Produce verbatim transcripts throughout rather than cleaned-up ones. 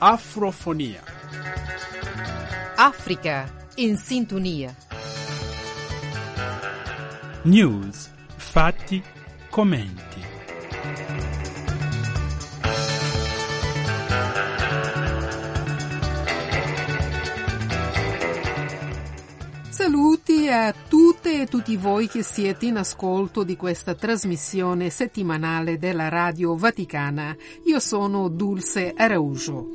Afrofonia. África em sintonia. News, fatti, commenti. Saluti a tutte e tutti voi che siete in ascolto di questa trasmissione settimanale della Radio Vaticana. Io sono Dulce Araujo.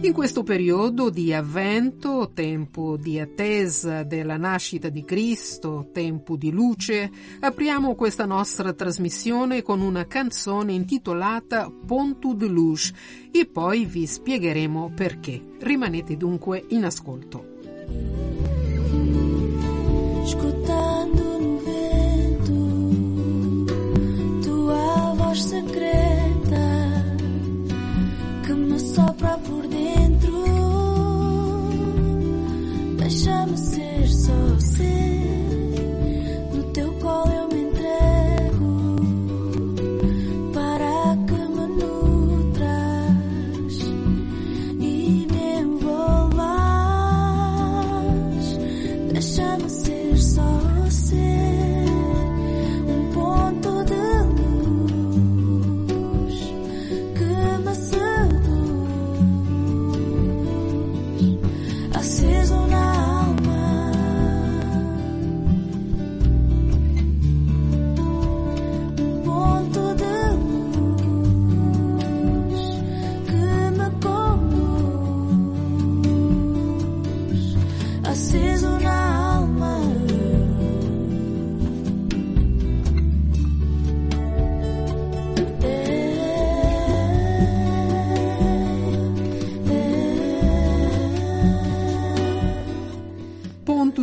In questo periodo di Avvento, tempo di attesa della nascita di Cristo, tempo di luce, apriamo questa nostra trasmissione con una canzone intitolata Ponto de Luce e poi vi spiegheremo perché. Rimanete dunque in ascolto. Escutando no vento tua voz secreta que me sopra por deixa-me ser só ser, no teu colo eu me entrego, para que me nutras e me envolvas. Deixa-me ser só ser, um ponto de luz que me seduz, aceso na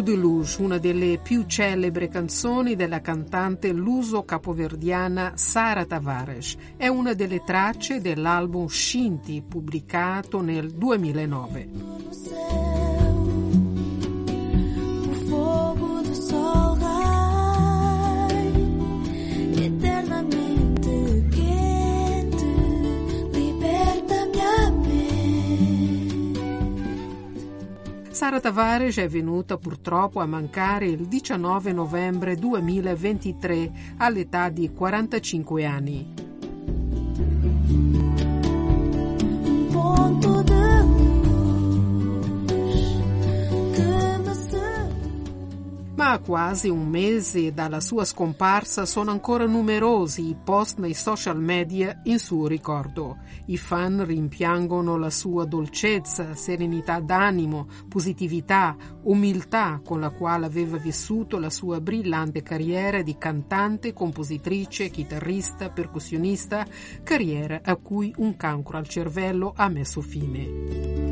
de Luz, una delle più celebre canzoni della cantante luso-capoverdiana Sara Tavares. È una delle tracce dell'album Shinti, pubblicato nel duemilanove. Sara Tavares è venuta purtroppo a mancare il diciannove novembre duemilaventitré all'età di quarantacinque anni. Ma a quasi un mese dalla sua scomparsa sono ancora numerosi i post nei social media in suo ricordo. I fan rimpiangono la sua dolcezza, serenità d'animo, positività, umiltà con la quale aveva vissuto la sua brillante carriera di cantante, compositrice, chitarrista, percussionista, carriera a cui un cancro al cervello ha messo fine.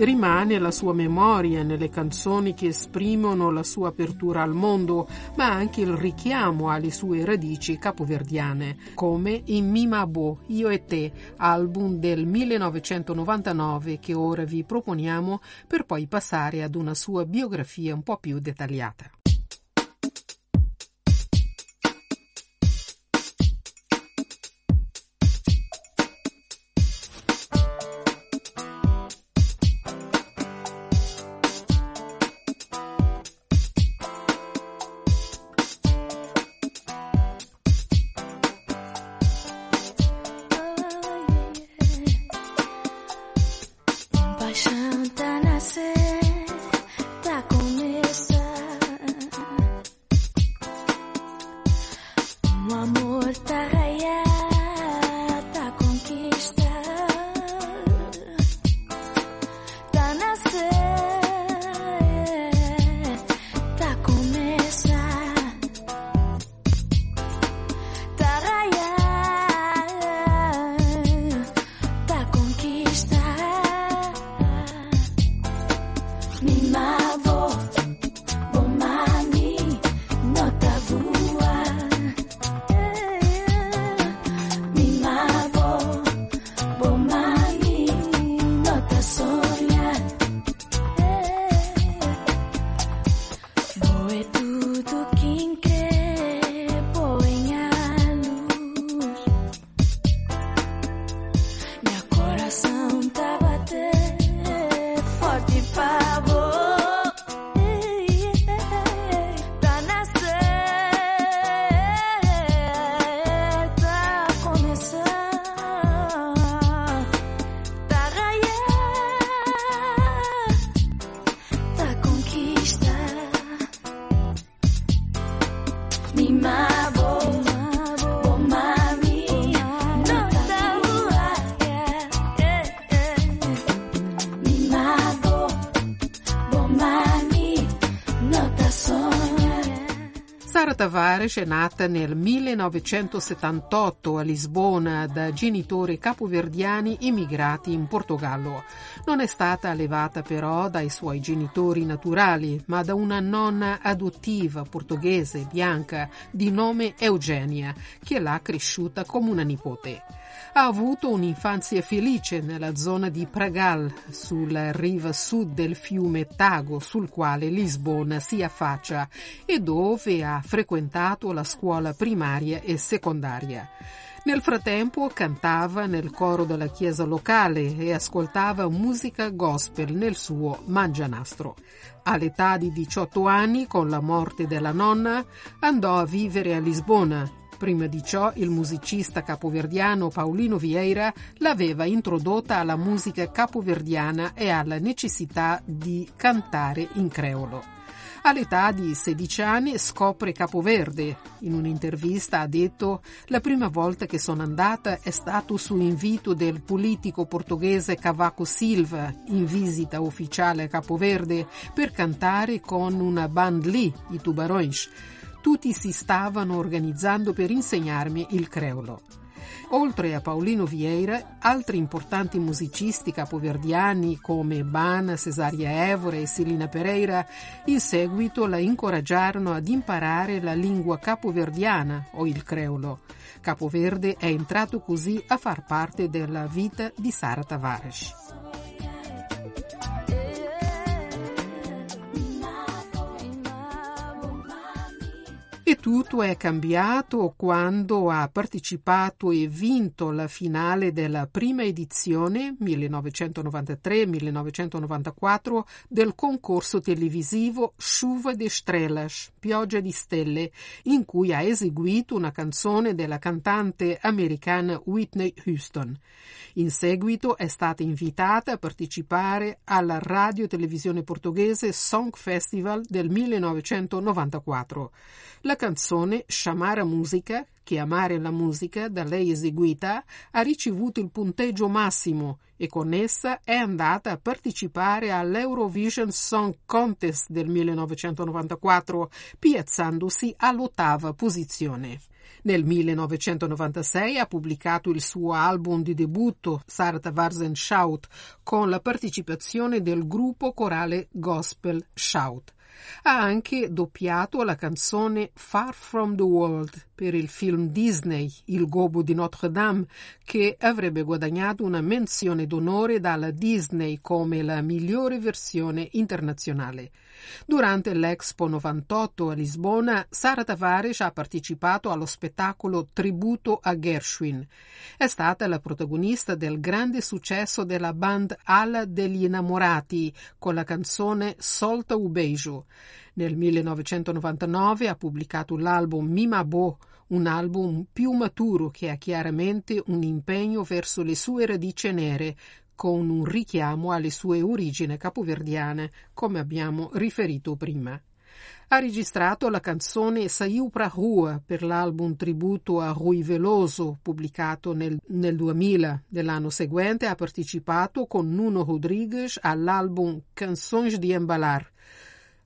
Rimane la sua memoria nelle canzoni che esprimono la sua apertura al mondo, ma anche il richiamo alle sue radici capoverdiane, come in Mima Bo, Io e Te, album del millenovecentonovantanove che ora vi proponiamo per poi passare ad una sua biografia un po' più dettagliata. Paixão tá nascer, tá começar. Mima Bo, oh mami, non sa voar. Mima Bo, oh mami, non ta sogna. Sara Tavares è nata nel millenovecentosettantotto a Lisbona da genitori capoverdiani immigrati in Portogallo. Non è stata allevata però dai suoi genitori naturali, ma da una nonna adottiva portoghese bianca di nome Eugenia, che l'ha cresciuta come una nipote. Ha avuto un'infanzia felice nella zona di Pragal, sulla riva sud del fiume Tago, sul quale Lisbona si affaccia, e dove ha frequentato la scuola primaria e secondaria. Nel frattempo cantava nel coro della chiesa locale e ascoltava musica gospel nel suo mangianastro. All'età di diciotto anni, con la morte della nonna, andò a vivere a Lisbona. Prima di ciò, il musicista capoverdiano Paulino Vieira l'aveva introdotta alla musica capoverdiana e alla necessità di cantare in creolo. All'età di sedici anni scopre Capo Verde. In un'intervista ha detto: «La prima volta che sono andata è stato su invito del politico portoghese Cavaco Silva, in visita ufficiale a Capo Verde, per cantare con una band lì, i Tubarões. Tutti si stavano organizzando per insegnarmi il creolo». Oltre a Paulino Vieira, altri importanti musicisti capoverdiani come Bana, Cesaria Evora e Silina Pereira in seguito la incoraggiarono ad imparare la lingua capoverdiana o il creolo. Capo Verde è entrato così a far parte della vita di Sara Tavares. E tutto è cambiato quando ha partecipato e vinto la finale della prima edizione millenovecentonovantatré millenovecentonovantaquattro del concorso televisivo Chuva de Estrelas, pioggia di stelle, in cui ha eseguito una canzone della cantante americana Whitney Houston. In seguito è stata invitata a partecipare alla radio televisione portoghese Song Festival del millenovecentonovantaquattro. La canzone Chamara Musica, che amare la musica, da lei eseguita, ha ricevuto il punteggio massimo e con essa è andata a partecipare all'Eurovision Song Contest del millenovecentonovantaquattro, piazzandosi all'ottava posizione. Nel millenovecentonovantasei ha pubblicato il suo album di debutto, Sartavarsen Shout, con la partecipazione del gruppo corale Gospel Shout. Ha anche doppiato la canzone Far From the World per il film Disney Il Gobbo di Notre Dame, che avrebbe guadagnato una menzione d'onore dalla Disney come la migliore versione internazionale. Durante l'Expo novantotto a Lisbona, Sara Tavares ha partecipato allo spettacolo Tributo a Gershwin. È stata la protagonista del grande successo della band Ala degli Innamorati con la canzone Solta u Beijo. Nel millenovecentonovantanove ha pubblicato l'album Mima Bo, un album più maturo che ha chiaramente un impegno verso le sue radici nere, con un richiamo alle sue origini capoverdiane, come abbiamo riferito prima. Ha registrato la canzone Saiu Pra Rua per l'album Tributo a Rui Veloso, pubblicato nel, nel duemila. Dell'anno seguente ha partecipato con Nuno Rodrigues all'album Canções de Embalar.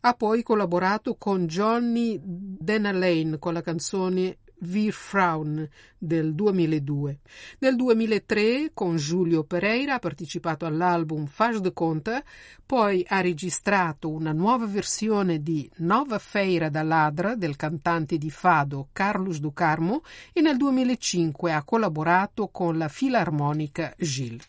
Ha poi collaborato con Johnny Lane con la canzone Vir Fraun del duemiladue. Nel duemilatré con Júlio Pereira ha partecipato all'album Faz de Conta, poi ha registrato una nuova versione di Nova Feira da Ladra del cantante di fado Carlos do Carmo e nel duemilacinque ha collaborato con la filarmonica Gil.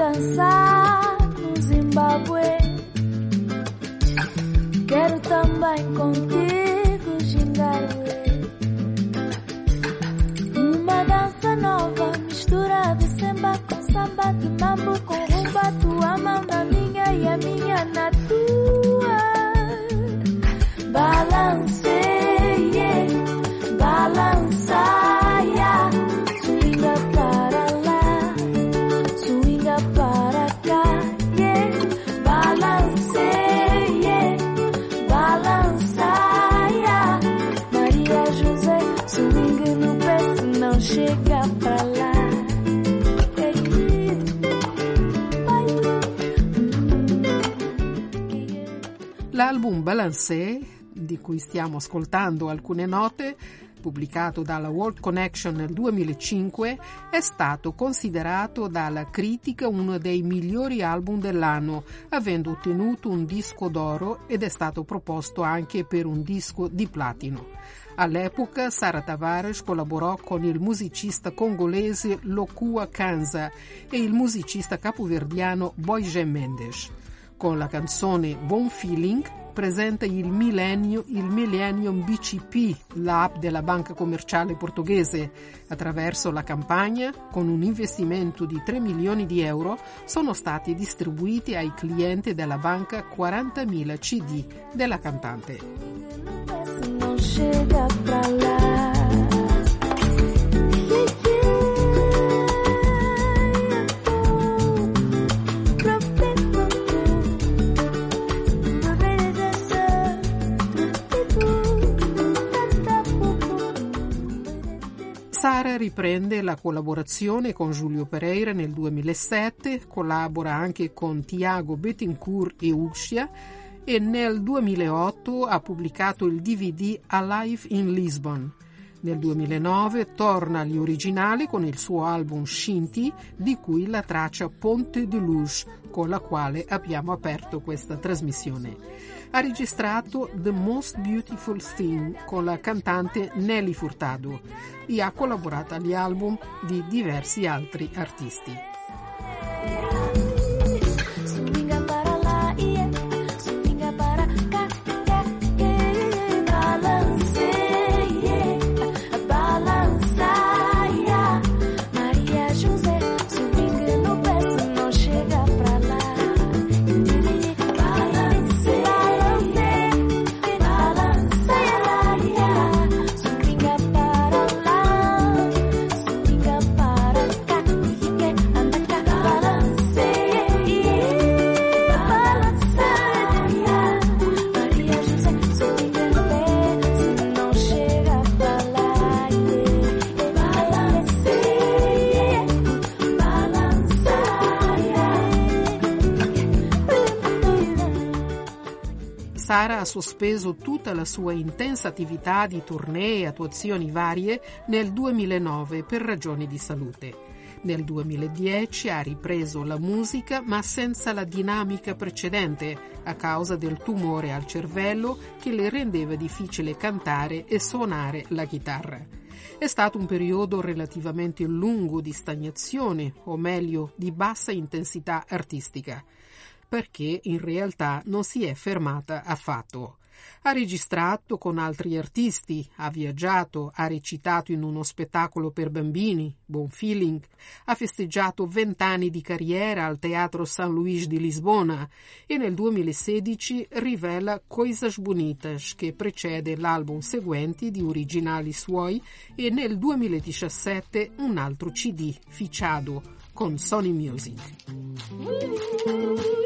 Dançar no Zimbabue também contigo jingle. Uma dança nova, mistura de samba com samba, de mambo com rumba, tua mão na minha e a minha na tua. Balanceia, yeah, balança. L'album Balancé, di cui stiamo ascoltando alcune note, pubblicato dalla World Connection nel duemilacinque, è stato considerato dalla critica uno dei migliori album dell'anno, avendo ottenuto un disco d'oro ed è stato proposto anche per un disco di platino. All'epoca Sara Tavares collaborò con il musicista congolese Lokua Kanza e il musicista capoverdiano Boyje Mendes. Con la canzone Bon Feeling presenta il Millennium, il Millennium B C P, l'app della banca commerciale portoghese. Attraverso la campagna, con un investimento di tre milioni di euro, sono stati distribuiti ai clienti della banca quarantamila C D della cantante. Sara riprende la collaborazione con Júlio Pereira nel duemilasette, collabora anche con Tiago Bettencourt e Uxia e nel duemilaotto ha pubblicato il D V D Alive in Lisbon. Nel duemilanove torna agli originali con il suo album Shinti, di cui la traccia Ponto de Luce, con la quale abbiamo aperto questa trasmissione. Ha registrato The Most Beautiful Thing con la cantante Nelly Furtado e ha collaborato agli album di diversi altri artisti. Sara ha sospeso tutta la sua intensa attività di tournée e attuazioni varie nel duemilanove per ragioni di salute. Nel duemiladieci ha ripreso la musica, ma senza la dinamica precedente, a causa del tumore al cervello che le rendeva difficile cantare e suonare la chitarra. È stato un periodo relativamente lungo di stagnazione, o meglio di bassa intensità artistica, perché in realtà non si è fermata affatto. Ha registrato con altri artisti, ha viaggiato, ha recitato in uno spettacolo per bambini, Bon Feeling, ha festeggiato vent'anni di carriera al Teatro San Luís di Lisbona e nel duemilasedici rivela Coisas Bonitas, che precede l'album seguente di originali suoi, e nel duemiladiciassette un altro C D, Fichado, con Sony Music.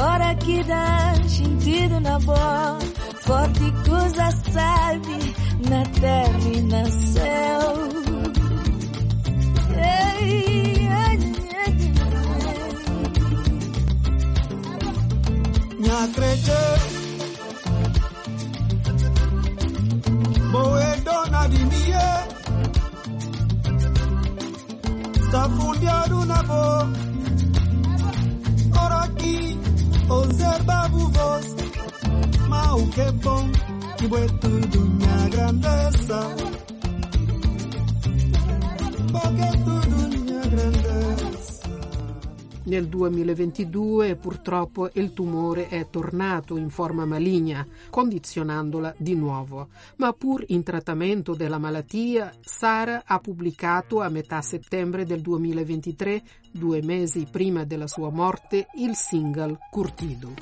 Ora que dá sentido na boa, forte coisa sabe, na terra e no céu. Me acredito, boa é dona de mim. é bom, é tudo minha grandeza. Porque é tudo minha grandeza. Nel duemilaventidue, purtroppo, il tumore è tornato in forma maligna, condizionandola di nuovo. Ma pur in trattamento della malattia, Sara ha pubblicato a metà settembre del duemilaventitré, due mesi prima della sua morte, il single Curtido.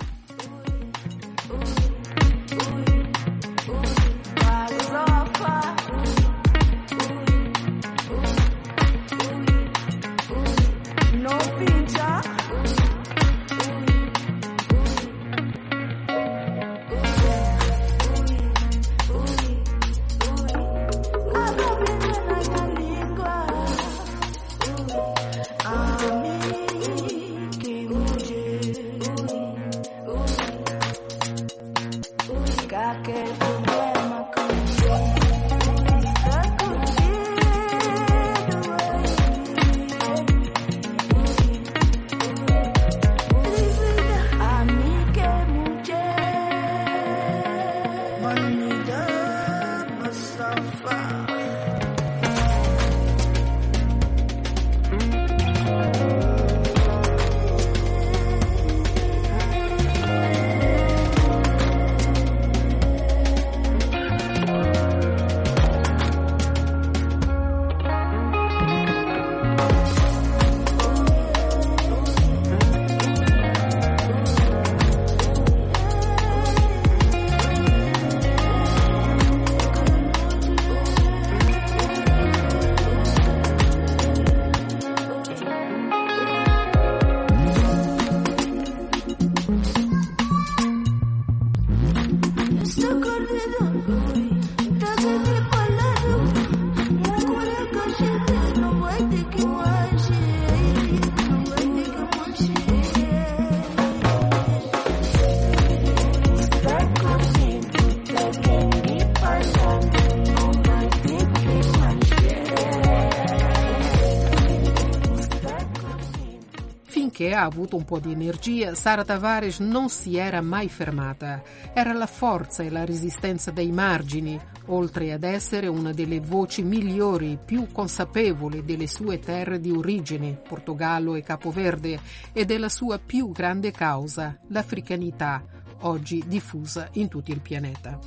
Che ha avuto un po' di energia, Sara Tavares non si era mai fermata. Era la forza e la resistenza dei margini, oltre ad essere una delle voci migliori, più consapevoli delle sue terre di origine, Portogallo e Capoverde, e della sua più grande causa, l'africanità, oggi diffusa in tutto il pianeta.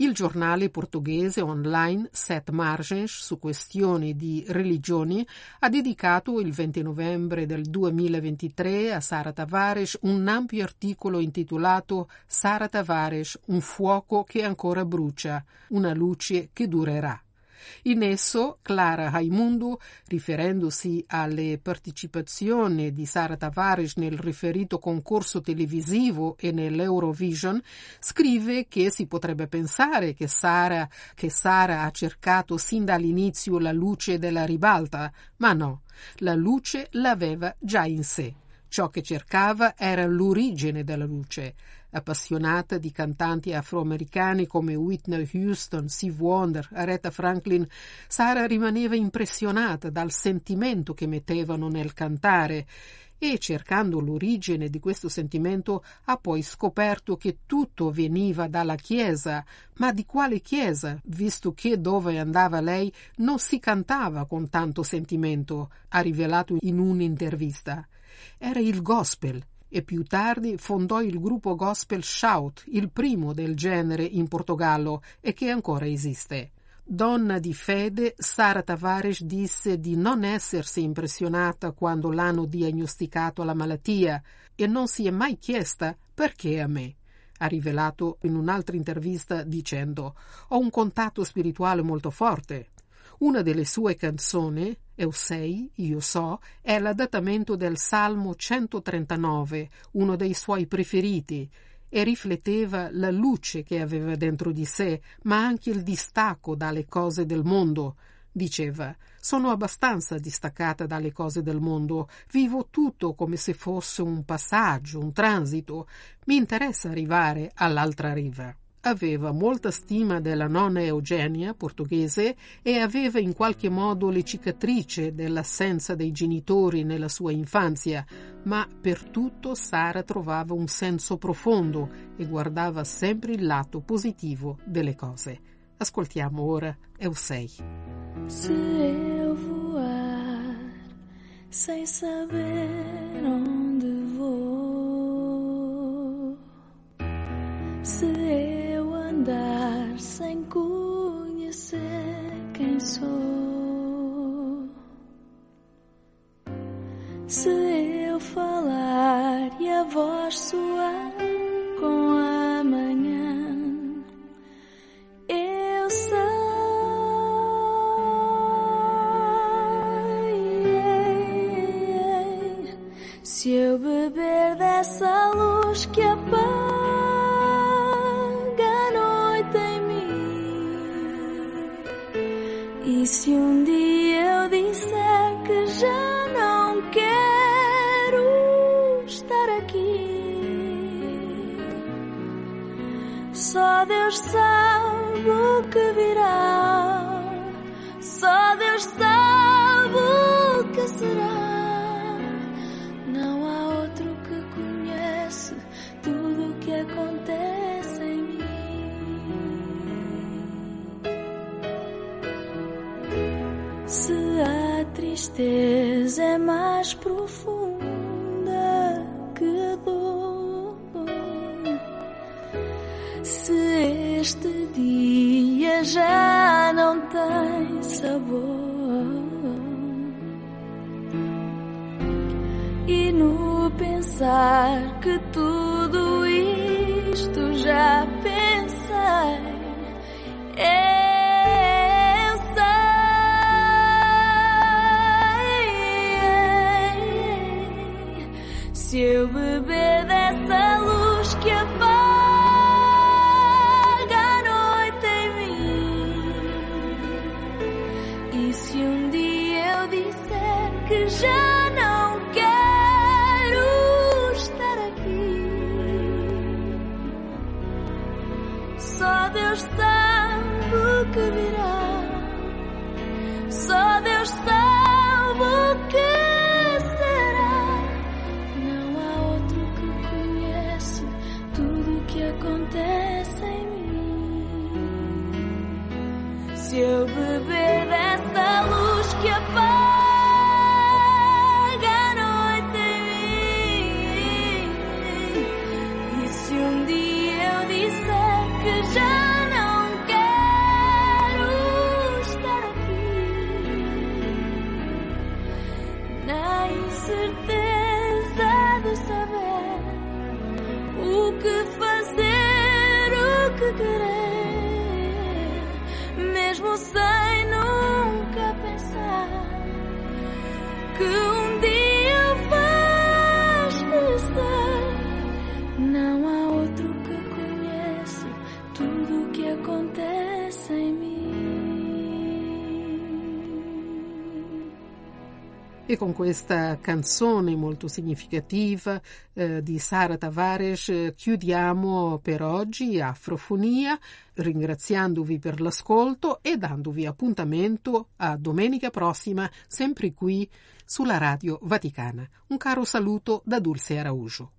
Il giornale portoghese online Sete Margens su questioni di religioni ha dedicato il venti novembre del duemilaventitré a Sara Tavares un ampio articolo intitolato Sara Tavares, un fuoco che ancora brucia, una luce che durerà. In esso Clara Raimundo, riferendosi alle partecipazioni di Sara Tavares nel riferito concorso televisivo e nell'Eurovision, scrive che si potrebbe pensare che Sara, che Sara ha cercato sin dall'inizio la luce della ribalta, ma no, la luce l'aveva già in sé. Ciò che cercava era l'origine della luce. Appassionata di cantanti afroamericani come Whitney Houston, Stevie Wonder, Aretha Franklin, Sara rimaneva impressionata dal sentimento che mettevano nel cantare e, cercando l'origine di questo sentimento, ha poi scoperto che tutto veniva dalla Chiesa. Ma di quale Chiesa, visto che dove andava lei non si cantava con tanto sentimento, ha rivelato in un'intervista. Era il gospel, e più tardi fondò il gruppo Gospel Shout, il primo del genere in Portogallo e che ancora esiste. Donna di fede, Sara Tavares disse di non essersi impressionata quando l'hanno diagnosticato la malattia e non si è mai chiesta perché a me. Ha rivelato in un'altra intervista dicendo: «Ho un contatto spirituale molto forte». Una delle sue canzoni, Eu sei, io so, è l'adattamento del Salmo centotrentanove, uno dei suoi preferiti, e rifletteva la luce che aveva dentro di sé, ma anche il distacco dalle cose del mondo. Diceva: «Sono abbastanza distaccata dalle cose del mondo, vivo tutto come se fosse un passaggio, un transito, mi interessa arrivare all'altra riva». Aveva molta stima della nonna Eugenia, portoghese, e aveva in qualche modo le cicatrici dell'assenza dei genitori nella sua infanzia, ma per tutto Sara trovava un senso profondo e guardava sempre il lato positivo delle cose. Ascoltiamo ora Eu Sei. Se eu voar sem saber onde vou, se eu andar sem conhecer quem sou, se eu falar e a voz soar com a manhã, eu sei. Se eu beber dessa luz que apaga e se um dia eu disser que já não quero estar aqui, só Deus sabe o que virá, só Deus sabe o que será. Não há outro que conhece tudo o que acontece em mim. Se a tristeza é mais profunda que a dor, se este dia já não tem sabor, e no pensar que tudo isto já pensei, é se eu beber dessa luz que apaga a noite em mim, e se um dia eu disser que já não quero estar aqui, só Deus sabe o que virá, só Deus sabe o que acontece em mim. Se eu beber dessa luz que apaga a noite em mim, e se um dia eu disser que já não quero estar aqui, na incerteza de saber o que fazer, que querer, mesmo sem nunca pensar que um dia vais crescer. Não há outro que conhece tudo o que acontece em mí. E con questa canzone molto significativa eh, di Sara Tavares chiudiamo per oggi Afrofonia, ringraziandovi per l'ascolto e dandovi appuntamento a domenica prossima, sempre qui sulla Radio Vaticana. Un caro saluto da Dulce Araujo.